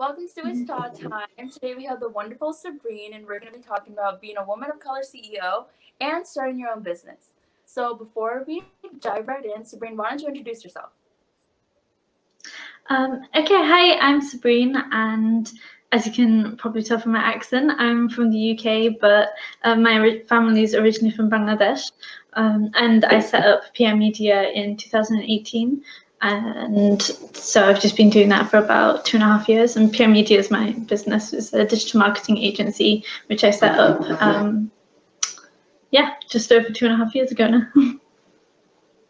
Welcome to It's Talk Time. Today we have the wonderful Sabreen, and we're going to be talking about being a woman of color CEO and starting your own business. So before we dive right in, Sabreen, why don't you introduce yourself? Okay, hi, I'm Sabreen, and as you can probably tell from my accent, I'm from the UK, but my family is originally from Bangladesh, and I set up Piya Media in 2018, and so I've just been doing that for about 2.5 years, and Piya Media is my business. It's a digital marketing agency, which I set up, just over 2.5 years ago now.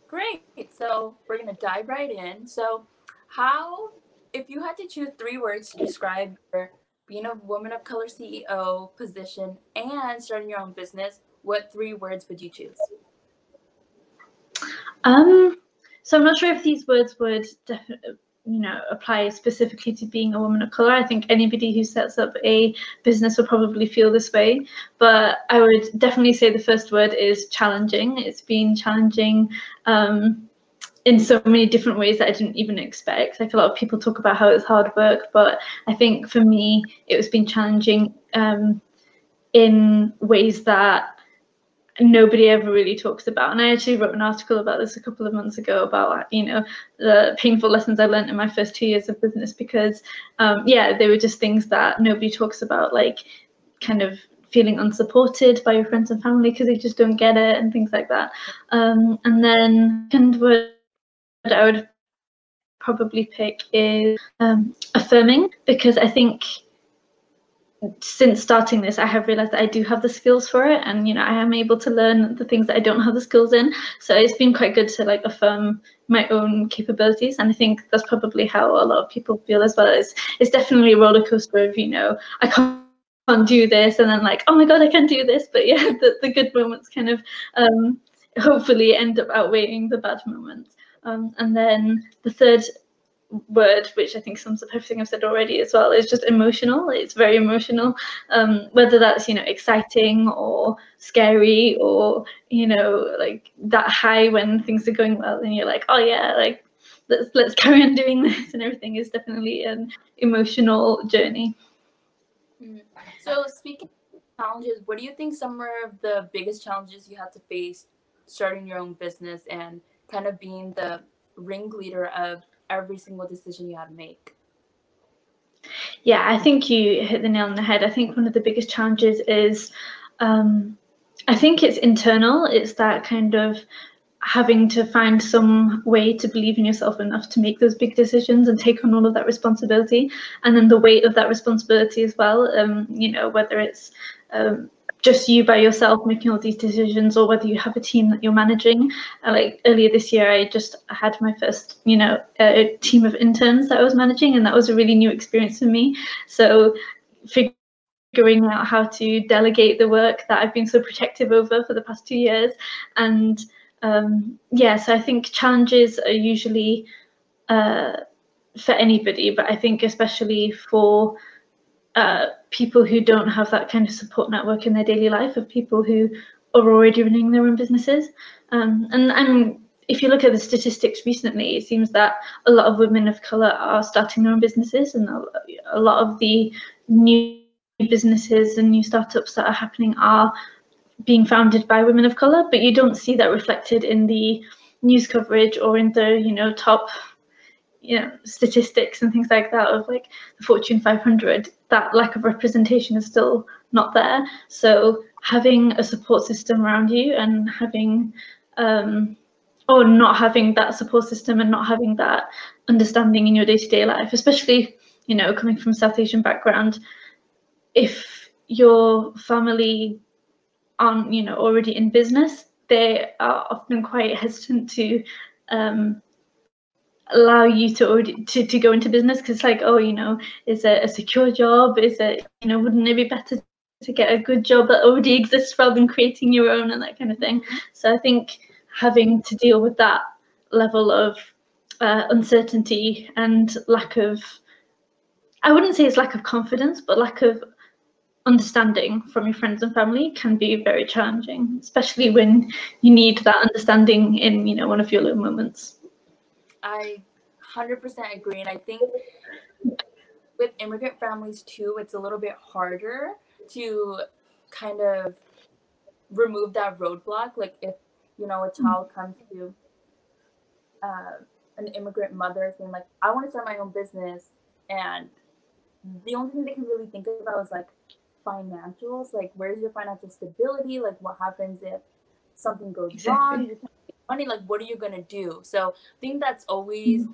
Great. So we're going to dive right in. So how, if you had to choose 3 words to describe being a woman of color CEO position and starting your own business, what 3 words would you choose? So I'm not sure if these words would apply specifically to being a woman of color. I think anybody who sets up a business will probably feel this way, but I would definitely say the first word is challenging. It's been challenging in so many different ways that I didn't even expect. Like, a lot of people talk about how it's hard work, but I think for me it was been challenging in ways that nobody ever really talks about. And I actually wrote an article about this a couple of months ago about, the painful lessons I learned in my first 2 years of business, because, they were just things that nobody talks about, like kind of feeling unsupported by your friends and family because they just don't get it and things like that. And then second word I would probably pick is affirming, because I think since starting this, I have realized that I do have the skills for it, and I am able to learn the things that I don't have the skills in. So it's been quite good to affirm my own capabilities, and I think that's probably how a lot of people feel as well. It's definitely a roller coaster of I can't do this, and then oh my god, I can do this. But yeah, the good moments kind of hopefully end up outweighing the bad moments. And then the third word, which I think sums up everything I've said already as well, is just emotional. It's very emotional, whether that's exciting or scary, or that high when things are going well and you're oh yeah, let's carry on doing this and everything, is definitely an emotional journey. So speaking of challenges, what do you think some of the biggest challenges you had to face starting your own business and kind of being the ringleader of every single decision you had to make? Yeah, I think you hit the nail on the head. I think one of the biggest challenges is, I think it's internal. It's that kind of having to find some way to believe in yourself enough to make those big decisions and take on all of that responsibility. And then the weight of that responsibility as well, whether it's just you by yourself making all these decisions, or whether you have a team that you're managing. Earlier this year, I just had my first, team of interns that I was managing, and that was a really new experience for me. So figuring out how to delegate the work that I've been so protective over for the past 2 years. And so I think challenges are usually for anybody, but I think especially for people who don't have that kind of support network in their daily life of people who are already running their own businesses. And if you look at the statistics recently, it seems that a lot of women of colour are starting their own businesses, and a lot of the new businesses and new startups that are happening are being founded by women of colour, but you don't see that reflected in the news coverage or in the, top statistics and things like that of the Fortune 500. That lack of representation is still not there. So having a support system around you and having or not having that support system and not having that understanding in your day-to-day life, especially coming from a South Asian background, if your family aren't already in business, they are often quite hesitant to allow you to go into business, because it's is it a secure job? Is it wouldn't it be better to get a good job that already exists rather than creating your own and that kind of thing? So I think having to deal with that level of uncertainty and lack of, I wouldn't say it's lack of confidence, but lack of understanding from your friends and family can be very challenging, especially when you need that understanding in one of your low moments. I 100% agree, and I think with immigrant families too, it's a little bit harder to kind of remove that roadblock. Like if, you know, a child comes to an immigrant mother saying like, I want to start my own business. And the only thing they can really think about is like financials, like where's your financial stability? Like what happens if something goes wrong, you can't make money, like what are you going to do? So I think that's always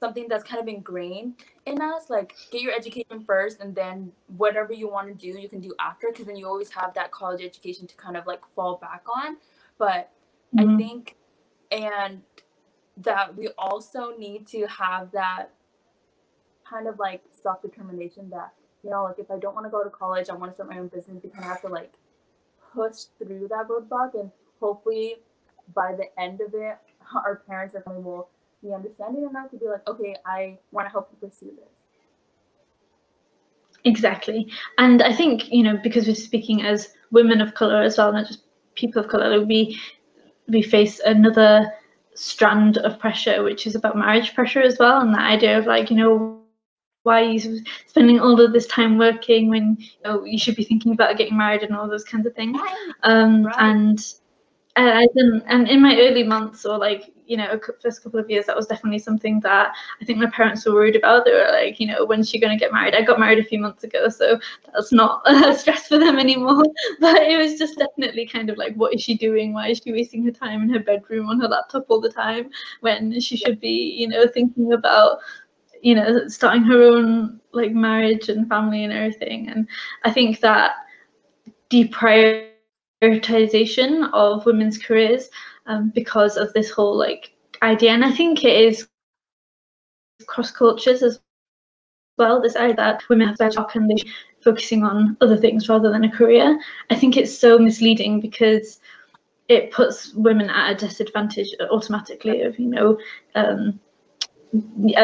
something that's kind of ingrained in us, like get your education first and then whatever you want to do, you can do after, because then you always have that college education to kind of like fall back on. But I think, and that we also need to have that kind of like self-determination that, you know, like if I don't want to go to college, I want to start my own business, because I have to like push through that roadblock, and hopefully by the end of it, our parents and family will be understanding enough to be like, okay, I want to help you pursue this. Exactly. And I think, you know, because we're speaking as women of color as well, not just people of color, we face another strand of pressure, which is about marriage pressure as well, and that idea of like, you know, why are you spending all of this time working when, you know, you should be thinking about getting married and all those kinds of things. Right. And in my early months, or like, you know, first couple of years, that was definitely something that I think my parents were worried about. They were like, you know, when's she going to get married? I got married a few months ago, so that's not a stress for them anymore. But it was just definitely kind of like, what is she doing? Why is she wasting her time in her bedroom on her laptop all the time when she should be, you know, thinking about, you know, starting her own like marriage and family and everything. And I think that deprioritization of women's careers because of this whole like idea, and I think it is cross cultures as well, this idea that women have better job and they're focusing on other things rather than a career. I think it's so misleading because it puts women at a disadvantage automatically of, you know,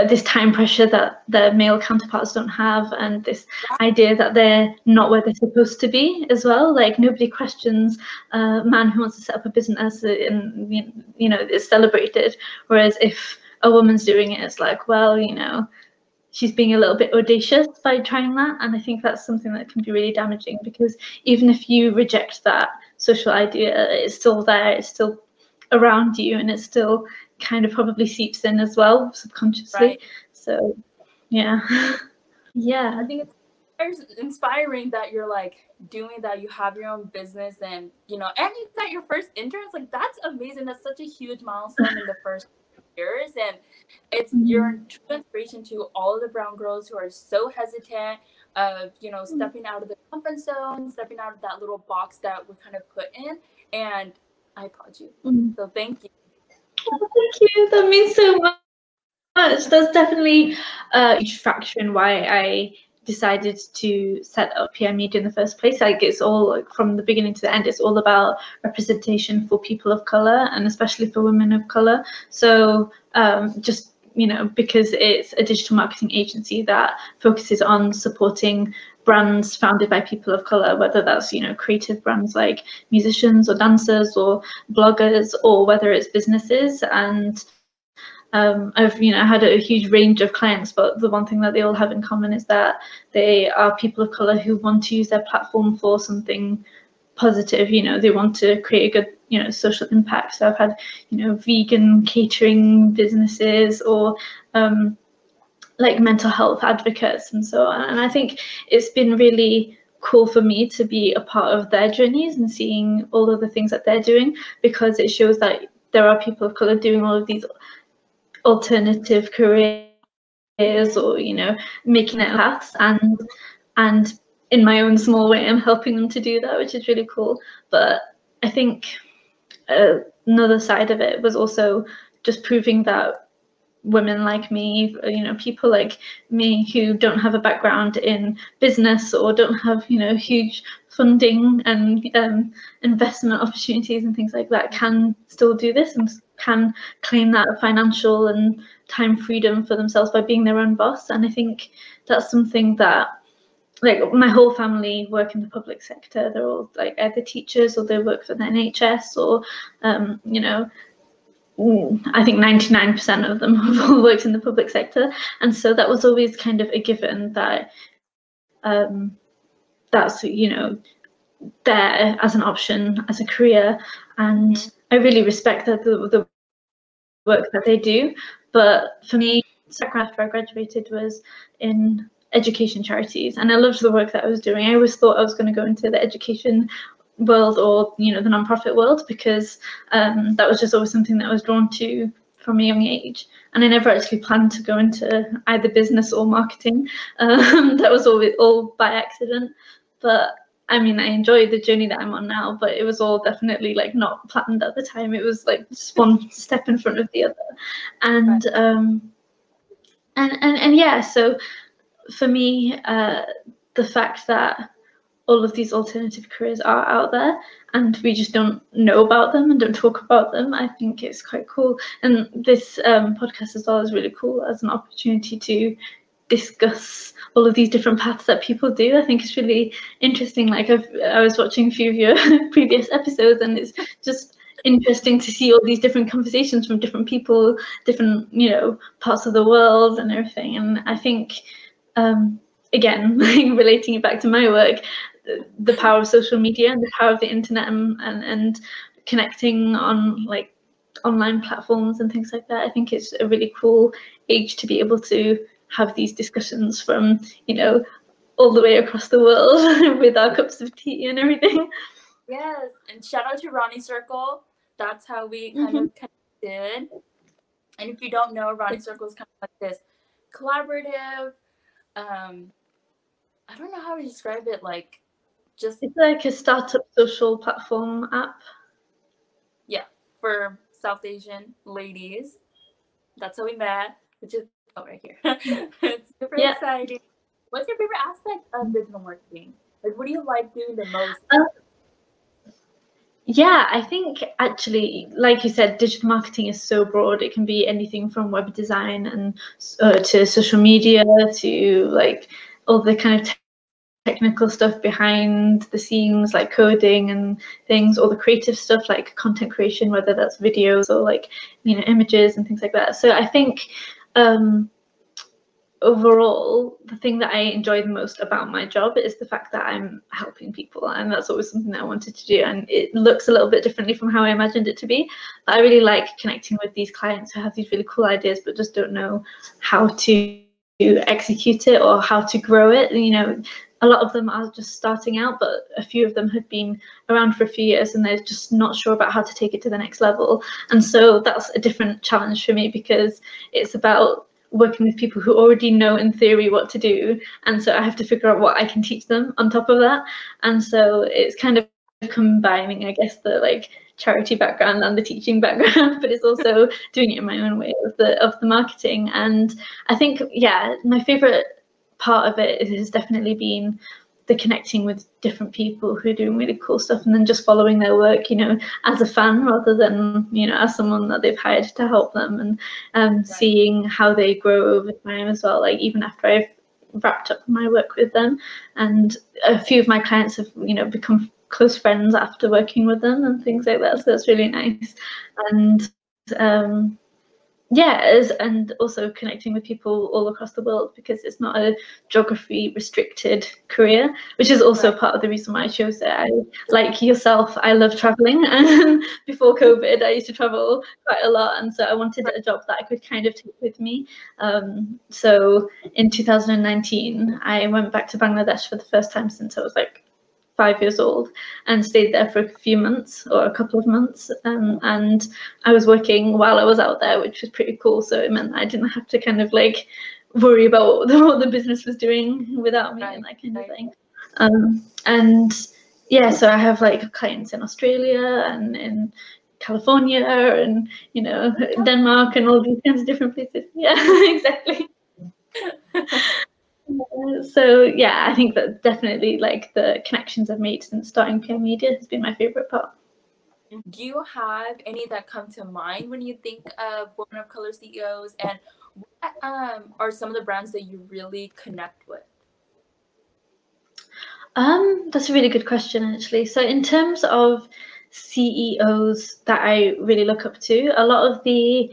this time pressure that their male counterparts don't have, and this idea that they're not where they're supposed to be as well. Like nobody questions a man who wants to set up a business, and, you know, it's celebrated. Whereas if a woman's doing it, it's like, well, you know, she's being a little bit audacious by trying that. And I think that's something that can be really damaging, because even if you reject that social idea, it's still there, it's still around you, and it's still kind of probably seeps in as well subconsciously. Right. So yeah, I think it's inspiring that you're like doing that, you have your own business, and, you know, and you got your first interns, like that's amazing. That's such a huge milestone in the first years, and it's your true inspiration to all of the brown girls who are so hesitant of, you know, stepping out of the comfort zone, stepping out of that little box that we're kind of put in, and I applaud you. So thank you. Oh, thank you. That means so much. That's definitely a huge factor in why I decided to set up Piya Media in the first place. Like it's all like, from the beginning to the end, it's all about representation for people of color, and especially for women of color. So just, you know, because it's a digital marketing agency that focuses on supporting brands founded by people of color, whether that's, you know, creative brands like musicians or dancers or bloggers, or whether it's businesses. And I've, you know, had a huge range of clients, but the one thing that they all have in common is that they are people of color who want to use their platform for something positive. You know, they want to create a good, you know, social impact. So I've had, you know, vegan catering businesses, or like mental health advocates and so on. And I think it's been really cool for me to be a part of their journeys and seeing all of the things that they're doing, because it shows that there are people of color doing all of these alternative careers, or, you know, making it last. And in my own small way, I'm helping them to do that, which is really cool. But I think another side of it was also just proving that women like me, you know, people like me who don't have a background in business, or don't have, you know, huge funding and investment opportunities and things like that, can still do this and can claim that financial and time freedom for themselves by being their own boss. And I think that's something that, like, my whole family work in the public sector. They're all like either teachers, or they work for the NHS, or, you know, I think 99% of them have all worked in the public sector, and so that was always kind of a given that that's, you know, there as an option, as a career, and I really respect the work that they do. But for me, after I graduated was in education charities, and I loved the work that I was doing. I always thought I was going to go into the education world or, you know, the nonprofit world, because that was just always something that I was drawn to from a young age. And I never actually planned to go into either business or marketing. That was all by accident. But I mean, I enjoy the journey that I'm on now, but it was all definitely like not planned at the time. It was like just one step in front of the other. And right. And yeah, so for me, the fact that all of these alternative careers are out there and we just don't know about them and don't talk about them, I think it's quite cool. And this podcast as well is really cool as an opportunity to discuss all of these different paths that people do. I think it's really interesting. Like I was watching a few of your previous episodes, and it's just interesting to see all these different conversations from different people, different, you know, parts of the world and everything. And I think, again, like relating it back to my work, the power of social media and the power of the internet and connecting on like online platforms and things like that. I think it's a really cool age to be able to have these discussions from, you know, all the way across the world with our cups of tea and everything. Yes, and shout out to Ronnie Circle. That's how we kind of connected. And if you don't know, Ronnie Circle is kind of like this collaborative, I don't know how to describe it, like just... It's like a startup social platform app. Yeah, for South Asian ladies. That's how we met, which is right here. It's super exciting. What's your favorite aspect of digital marketing? Like, what do you like doing the most? Yeah, I think actually, like you said, digital marketing is so broad. It can be anything from web design and to social media to like all the kind of technical stuff behind the scenes, like coding and things, or the creative stuff like content creation, whether that's videos or like, you know, images and things like that. So I think overall, the thing that I enjoy the most about my job is the fact that I'm helping people, and that's always something that I wanted to do. And it looks a little bit differently from how I imagined it to be, but I really like connecting with these clients who have these really cool ideas but just don't know how to execute it or how to grow it. You know, a lot of them are just starting out, but a few of them have been around for a few years and they're just not sure about how to take it to the next level. And so that's a different challenge for me, because it's about working with people who already know in theory what to do, and so I have to figure out what I can teach them on top of that. And so it's kind of combining, I guess, the like charity background and the teaching background, but it's also doing it in my own way of the marketing. And I think, yeah, my favorite part of it has definitely been the connecting with different people who are doing really cool stuff, and then just following their work, you know, as a fan rather than, you know, as someone that they've hired to help them, and seeing how they grow over time as well. Like even after I've wrapped up my work with them, and a few of my clients have, you know, become close friends after working with them and things like that. So that's really nice. And and also connecting with people all across the world, because it's not a geography restricted career, which is also part of the reason why I chose it. I, like yourself, I love traveling, and before COVID I used to travel quite a lot, and so I wanted a job that I could kind of take with me. So in 2019 I went back to Bangladesh for the first time since I was like 5 years old, and stayed there for a couple of months, and I was working while I was out there, which was pretty cool. So it meant that I didn't have to kind of like worry about what the business was doing without me and that kind of thing. And yeah, so I have like clients in Australia and in California and, you know, Denmark and all these kinds of different places. Yeah, exactly. So yeah, I think that definitely like the connections I've made since starting Piya Media has been my favorite part. Do you have any that come to mind when you think of women of color CEOs, and what are some of the brands that you really connect with? That's a really good question, actually. So in terms of CEOs that I really look up to. A lot of the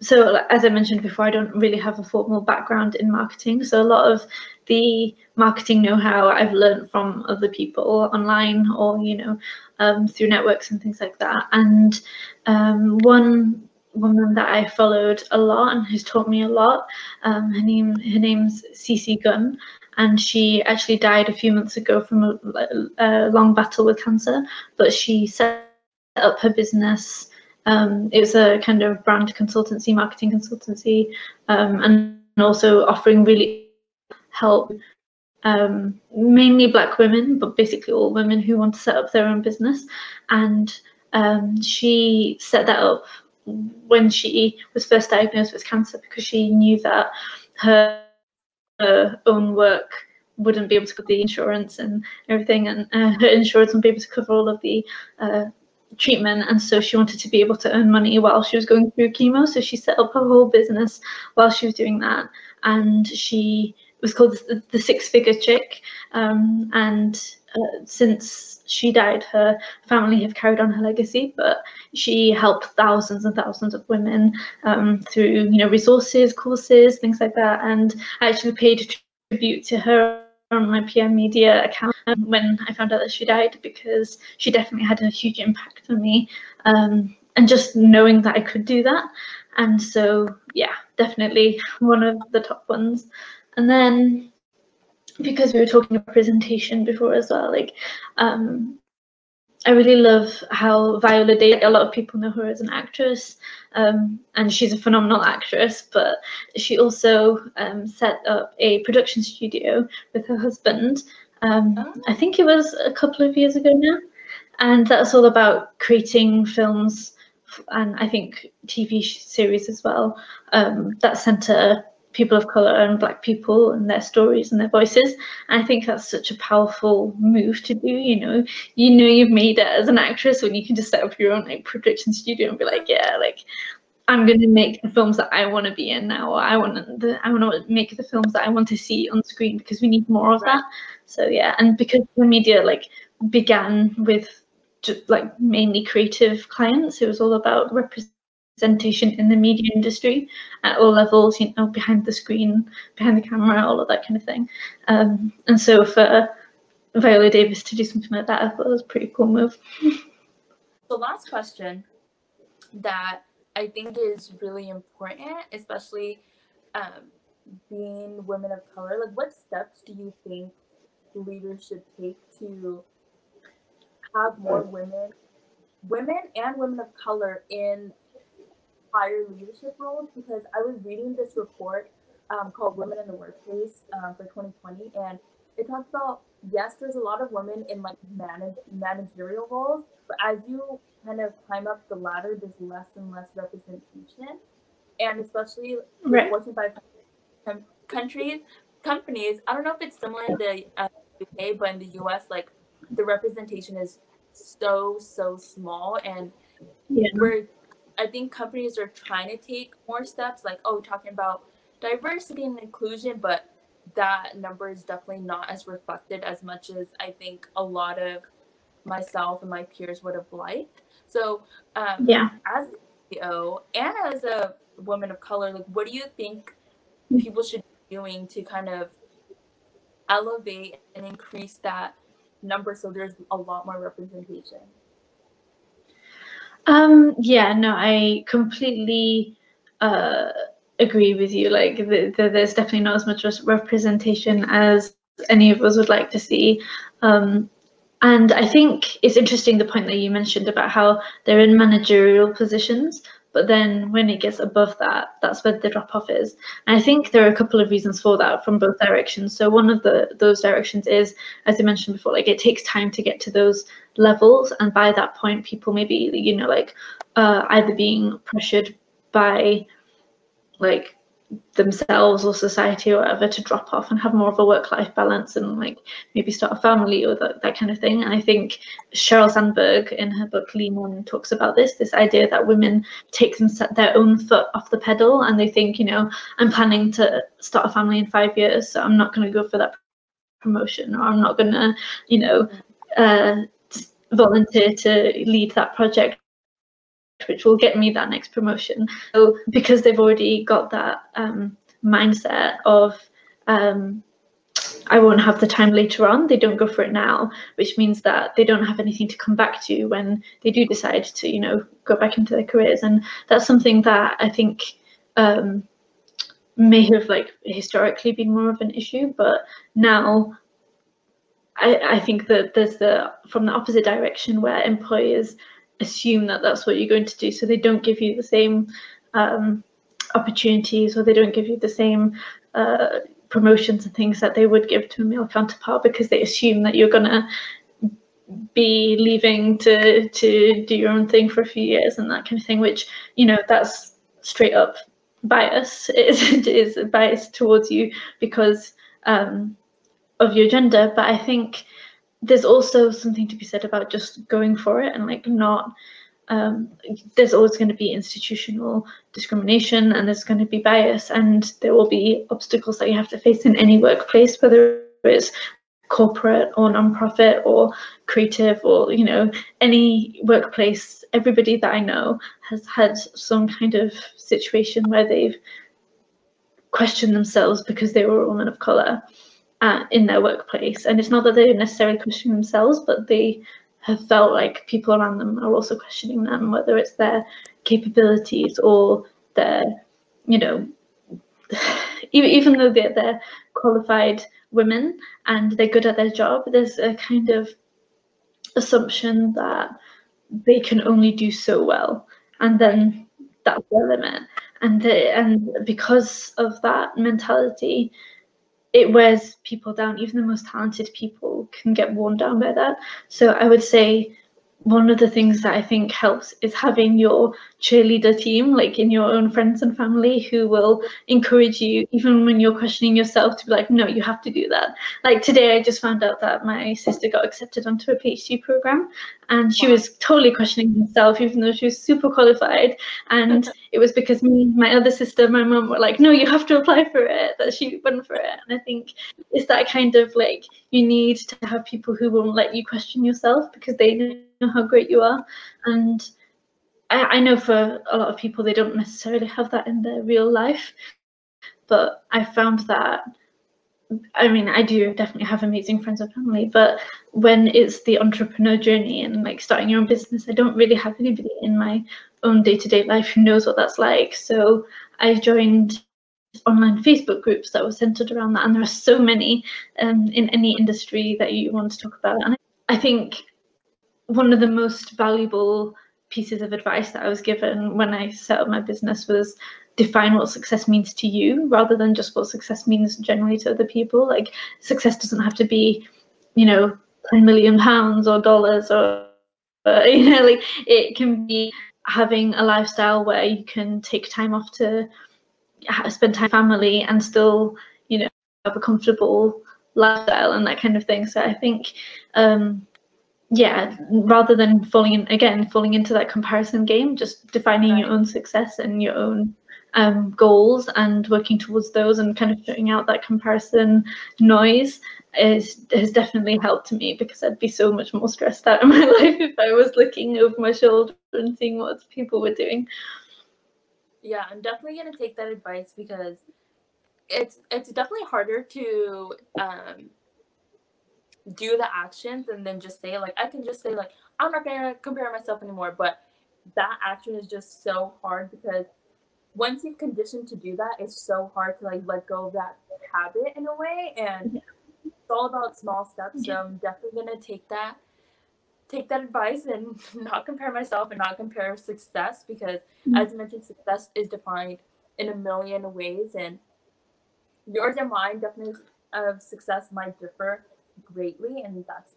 so as I mentioned before, I don't really have a formal background in marketing, so a lot of the marketing know-how I've learned from other people online, or through networks and things like that. And one woman that I followed a lot and who's taught me a lot, her name's Cece Gunn, and she actually died a few months ago from a long battle with cancer, but she set up her business. It was a kind of brand consultancy, marketing consultancy, and also offering really help, mainly Black women, but basically all women who want to set up their own business. And she set that up when she was first diagnosed with cancer, because she knew that her own work wouldn't be able to cover the insurance and everything, and her insurance wouldn't be able to cover all of the treatment, and so she wanted to be able to earn money while she was going through chemo. So she set up her whole business while she was doing that, and she was called the Six-Figure Chick. Since she died, her family have carried on her legacy, but she helped thousands and thousands of women through resources, courses, things like that. And I actually paid tribute to her on my Piya Media account when I found out that she died, because she definitely had a huge impact on me, and just knowing that I could do that. And so yeah, definitely one of the top ones. And then, because we were talking about presentation before as well, I really love how Viola Davis, a lot of people know her as an actress, and she's a phenomenal actress, but she also set up a production studio with her husband. I think it was a couple of years ago now, and that's all about creating films, and I think TV series as well, that centre people of colour and Black people and their stories and their voices. And I think that's such a powerful move to do. You've made it as an actress when you can just set up your own production studio and be like, yeah, I'm going to make the films that I want to be in now, or I want to make the films that I want to see on screen, because we need more of that. So yeah, and because the media began with just mainly creative clients, it was all about representation in the media industry at all levels, behind the screen, behind the camera, all of that kind of thing. And so for Viola Davis to do something like that, I thought it was a pretty cool move. The last question that I think is really important, especially being women of color, what steps do you think leaders should take to have more women and women of color in higher leadership roles? Because I was reading this report called Women in the Workplace for 2020, and it talks about, yes, there's a lot of women in managerial roles, but as you kind of climb up the ladder, there's less and less representation, and especially right. Fortune 500 companies. I don't know if it's similar in the UK, but in the US, the representation is so small, and yeah. I think companies are trying to take more steps, talking about diversity and inclusion, but that number is definitely not as reflected as much as I think a lot of myself and my peers would have liked. So yeah, as a CEO and as a woman of color, what do you think people should be doing to kind of elevate and increase that number so there's a lot more representation? Yeah, no, I completely agree with you. There's definitely not as much representation as any of us would like to see. And I think it's interesting, the point that you mentioned about how they're in managerial positions, but then when it gets above that, that's where the drop-off is. And I think there are a couple of reasons for that from both directions. So one of those directions is, as I mentioned before, it takes time to get to those levels, and by that point, people may be, either being pressured by, themselves or society or whatever to drop off and have more of a work-life balance and maybe start a family or that kind of thing. And I think Sheryl Sandberg in her book Lean On talks about this idea that women take their own foot off the pedal, and they think, I'm planning to start a family in 5 years, so I'm not going to go for that promotion, or I'm not going to volunteer to lead that project, which will get me that next promotion. So because they've already got that mindset of I won't have the time later on, they don't go for it now, which means that they don't have anything to come back to when they do decide to, you know, go back into their careers. And that's something that I think may have like historically been more of an issue, but now I think that there's from the opposite direction, where employers assume that that's what you're going to do, so they don't give you the same opportunities, or they don't give you the same promotions and things that they would give to a male counterpart, because they assume that you're gonna be leaving to do your own thing for a few years and that kind of thing, which, you know, that's straight up bias. It is a bias towards you because of your gender. But I think there's also something to be said about just going for it and like not there's always going to be institutional discrimination, and there's going to be bias, and there will be obstacles that you have to face in any workplace, whether it's corporate or non-profit or creative or, you know, any workplace. Everybody that I know has had some kind of situation where they've questioned themselves because they were a woman of colour in their workplace. And it's not that they're necessarily questioning themselves, but they have felt like people around them are also questioning them, whether it's their capabilities or their, you know, even though they're qualified women and they're good at their job, there's a kind of assumption that they can only do so well, and then that's their limit. And because of that mentality, it wears people down. Even the most talented people can get worn down by that. So I would say one of the things that I think helps is having your cheerleader team, like in your own friends and family, who will encourage you even when you're questioning yourself, to be like, no, you have to do that. Like today, I just found out that my sister got accepted onto a PhD program, and she was totally questioning herself, even though she was super qualified. And it was because me, my other sister, my mum were like, no, you have to apply for it, that she went for it. And I think it's that kind of like, you need to have people who won't let you question yourself because they know how great you are. And I know for a lot of people, they don't necessarily have that in their real life, but I found that, I mean, I do definitely have amazing friends and family, but when it's the entrepreneur journey and like starting your own business, I don't really have anybody in my own day-to-day life who knows what that's like. So I joined online Facebook groups that were centered around that, and there are so many in any industry that you want to talk about. And I think one of the most valuable pieces of advice that I was given when I set up my business was define what success means to you, rather than just what success means generally to other people. Like, success doesn't have to be, you know, £10 million or dollars, or you know, like it can be having a lifestyle where you can take time off to spend time with family and still, you know, have a comfortable lifestyle and that kind of thing. So I think yeah, rather than falling into that comparison game, just defining your own success and your own goals and working towards those, and kind of putting out that comparison noise has definitely helped me, because I'd be so much more stressed out in my life if I was looking over my shoulder and seeing what people were doing. Yeah, I'm definitely going to take that advice, because it's definitely harder to do the actions and then just say, like, I can just say, like, I'm not going to compare myself anymore. But that action is just so hard, because once you've conditioned to do that, it's so hard to, like, let go of that habit in a way. And it's all about small steps. So I'm definitely going to take that advice and not compare myself and not compare success, because as you mentioned, success is defined in a million ways, and yours and mine definitely of success might differ greatly, and that's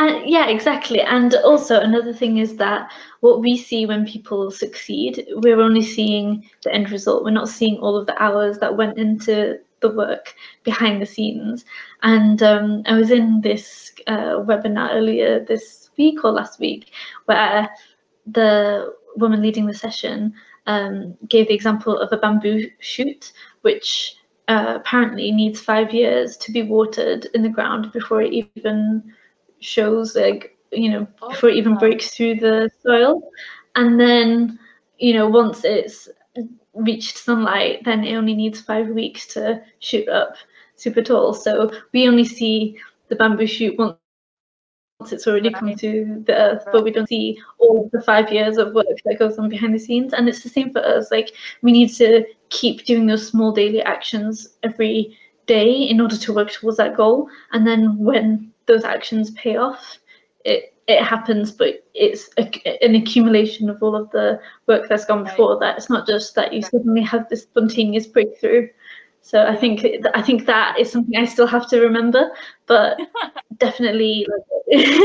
okay. Yeah, exactly. And also another thing is that what we see when people succeed, we're only seeing the end result. We're not seeing all of the hours that went into the work behind the scenes. And I was in this webinar earlier this week or last week, where the woman leading the session gave the example of a bamboo shoot, which apparently needs 5 years to be watered in the ground before it even shows, like, you know, before it even breaks through the soil. And then, you know, once it's reached sunlight, then it only needs 5 weeks to shoot up super tall. So we only see the bamboo shoot once it's already come to the earth, but we don't see all the 5 years of work that goes on behind the scenes. And it's the same for us. Like, we need to keep doing those small daily actions every day in order to work towards that goal. And then when those actions pay off, it happens, but it's an accumulation of all of the work that's gone before that. It's not just that you suddenly have this spontaneous breakthrough. So I think that is something I still have to remember, but definitely, like,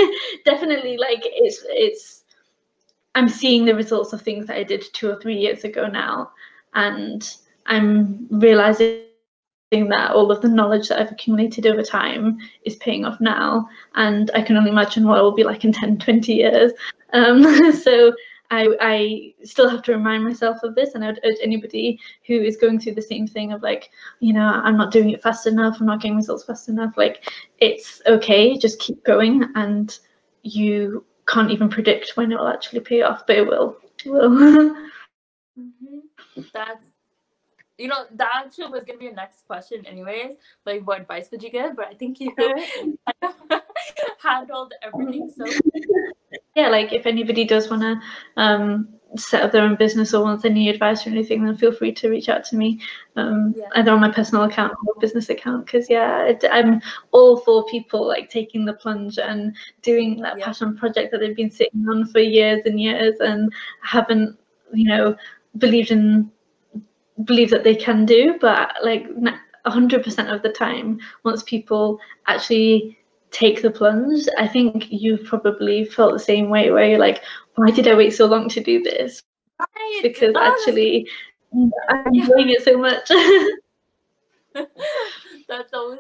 it's I'm seeing the results of things that I did 2 or 3 years ago now, and I'm realizing that all of the knowledge that I've accumulated over time is paying off now, and I can only imagine what it will be like in 10, 20 years. So I still have to remind myself of this, and I would urge anybody who is going through the same thing of, like, you know, I'm not doing it fast enough, I'm not getting results fast enough, like, it's okay, just keep going, and you can't even predict when it will actually pay off, but it will. Mm-hmm. That's, you know, that actually was going to be your next question anyways, like, what advice would you give? But I think you handled everything so yeah, like, if anybody does want to set up their own business or wants any advice or anything, then feel free to reach out to me, either on my personal account or business account, because I'm all for people, like, taking the plunge and doing that passion project that they've been sitting on for years and years and haven't, you know, believe that they can do. But, like, 100% of the time, once people actually take the plunge, I think you've probably felt the same way, where you're like, why did I wait so long to do this? Right. Because actually I'm enjoying it so much. That's always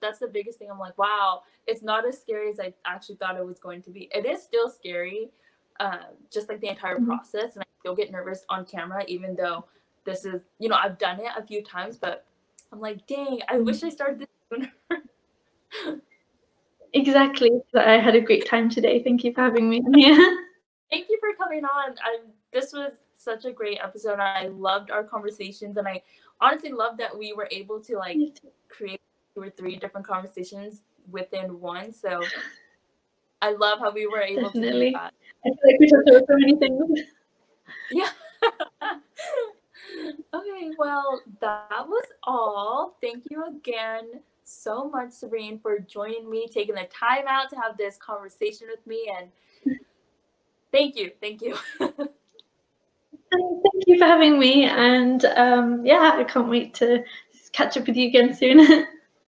that's the biggest thing. I'm like, wow, it's not as scary as I actually thought it was going to be. It is still scary, just like the entire process, and I still get nervous on camera, even though this is, you know, I've done it a few times, but I'm like, dang, I wish I started this sooner. Exactly. I had a great time today. Thank you for having me here. Thank you for coming on. This was such a great episode. I loved our conversations, and I honestly loved that we were able to, like, create 2 or 3 different conversations within one. So I love how we were able to do that. I feel like we talked about so many things. Yeah. Okay, well, that was all. Thank you again so much, Sabreen, for joining me, taking the time out to have this conversation with me, and thank you thank you for having me, and I can't wait to catch up with you again soon.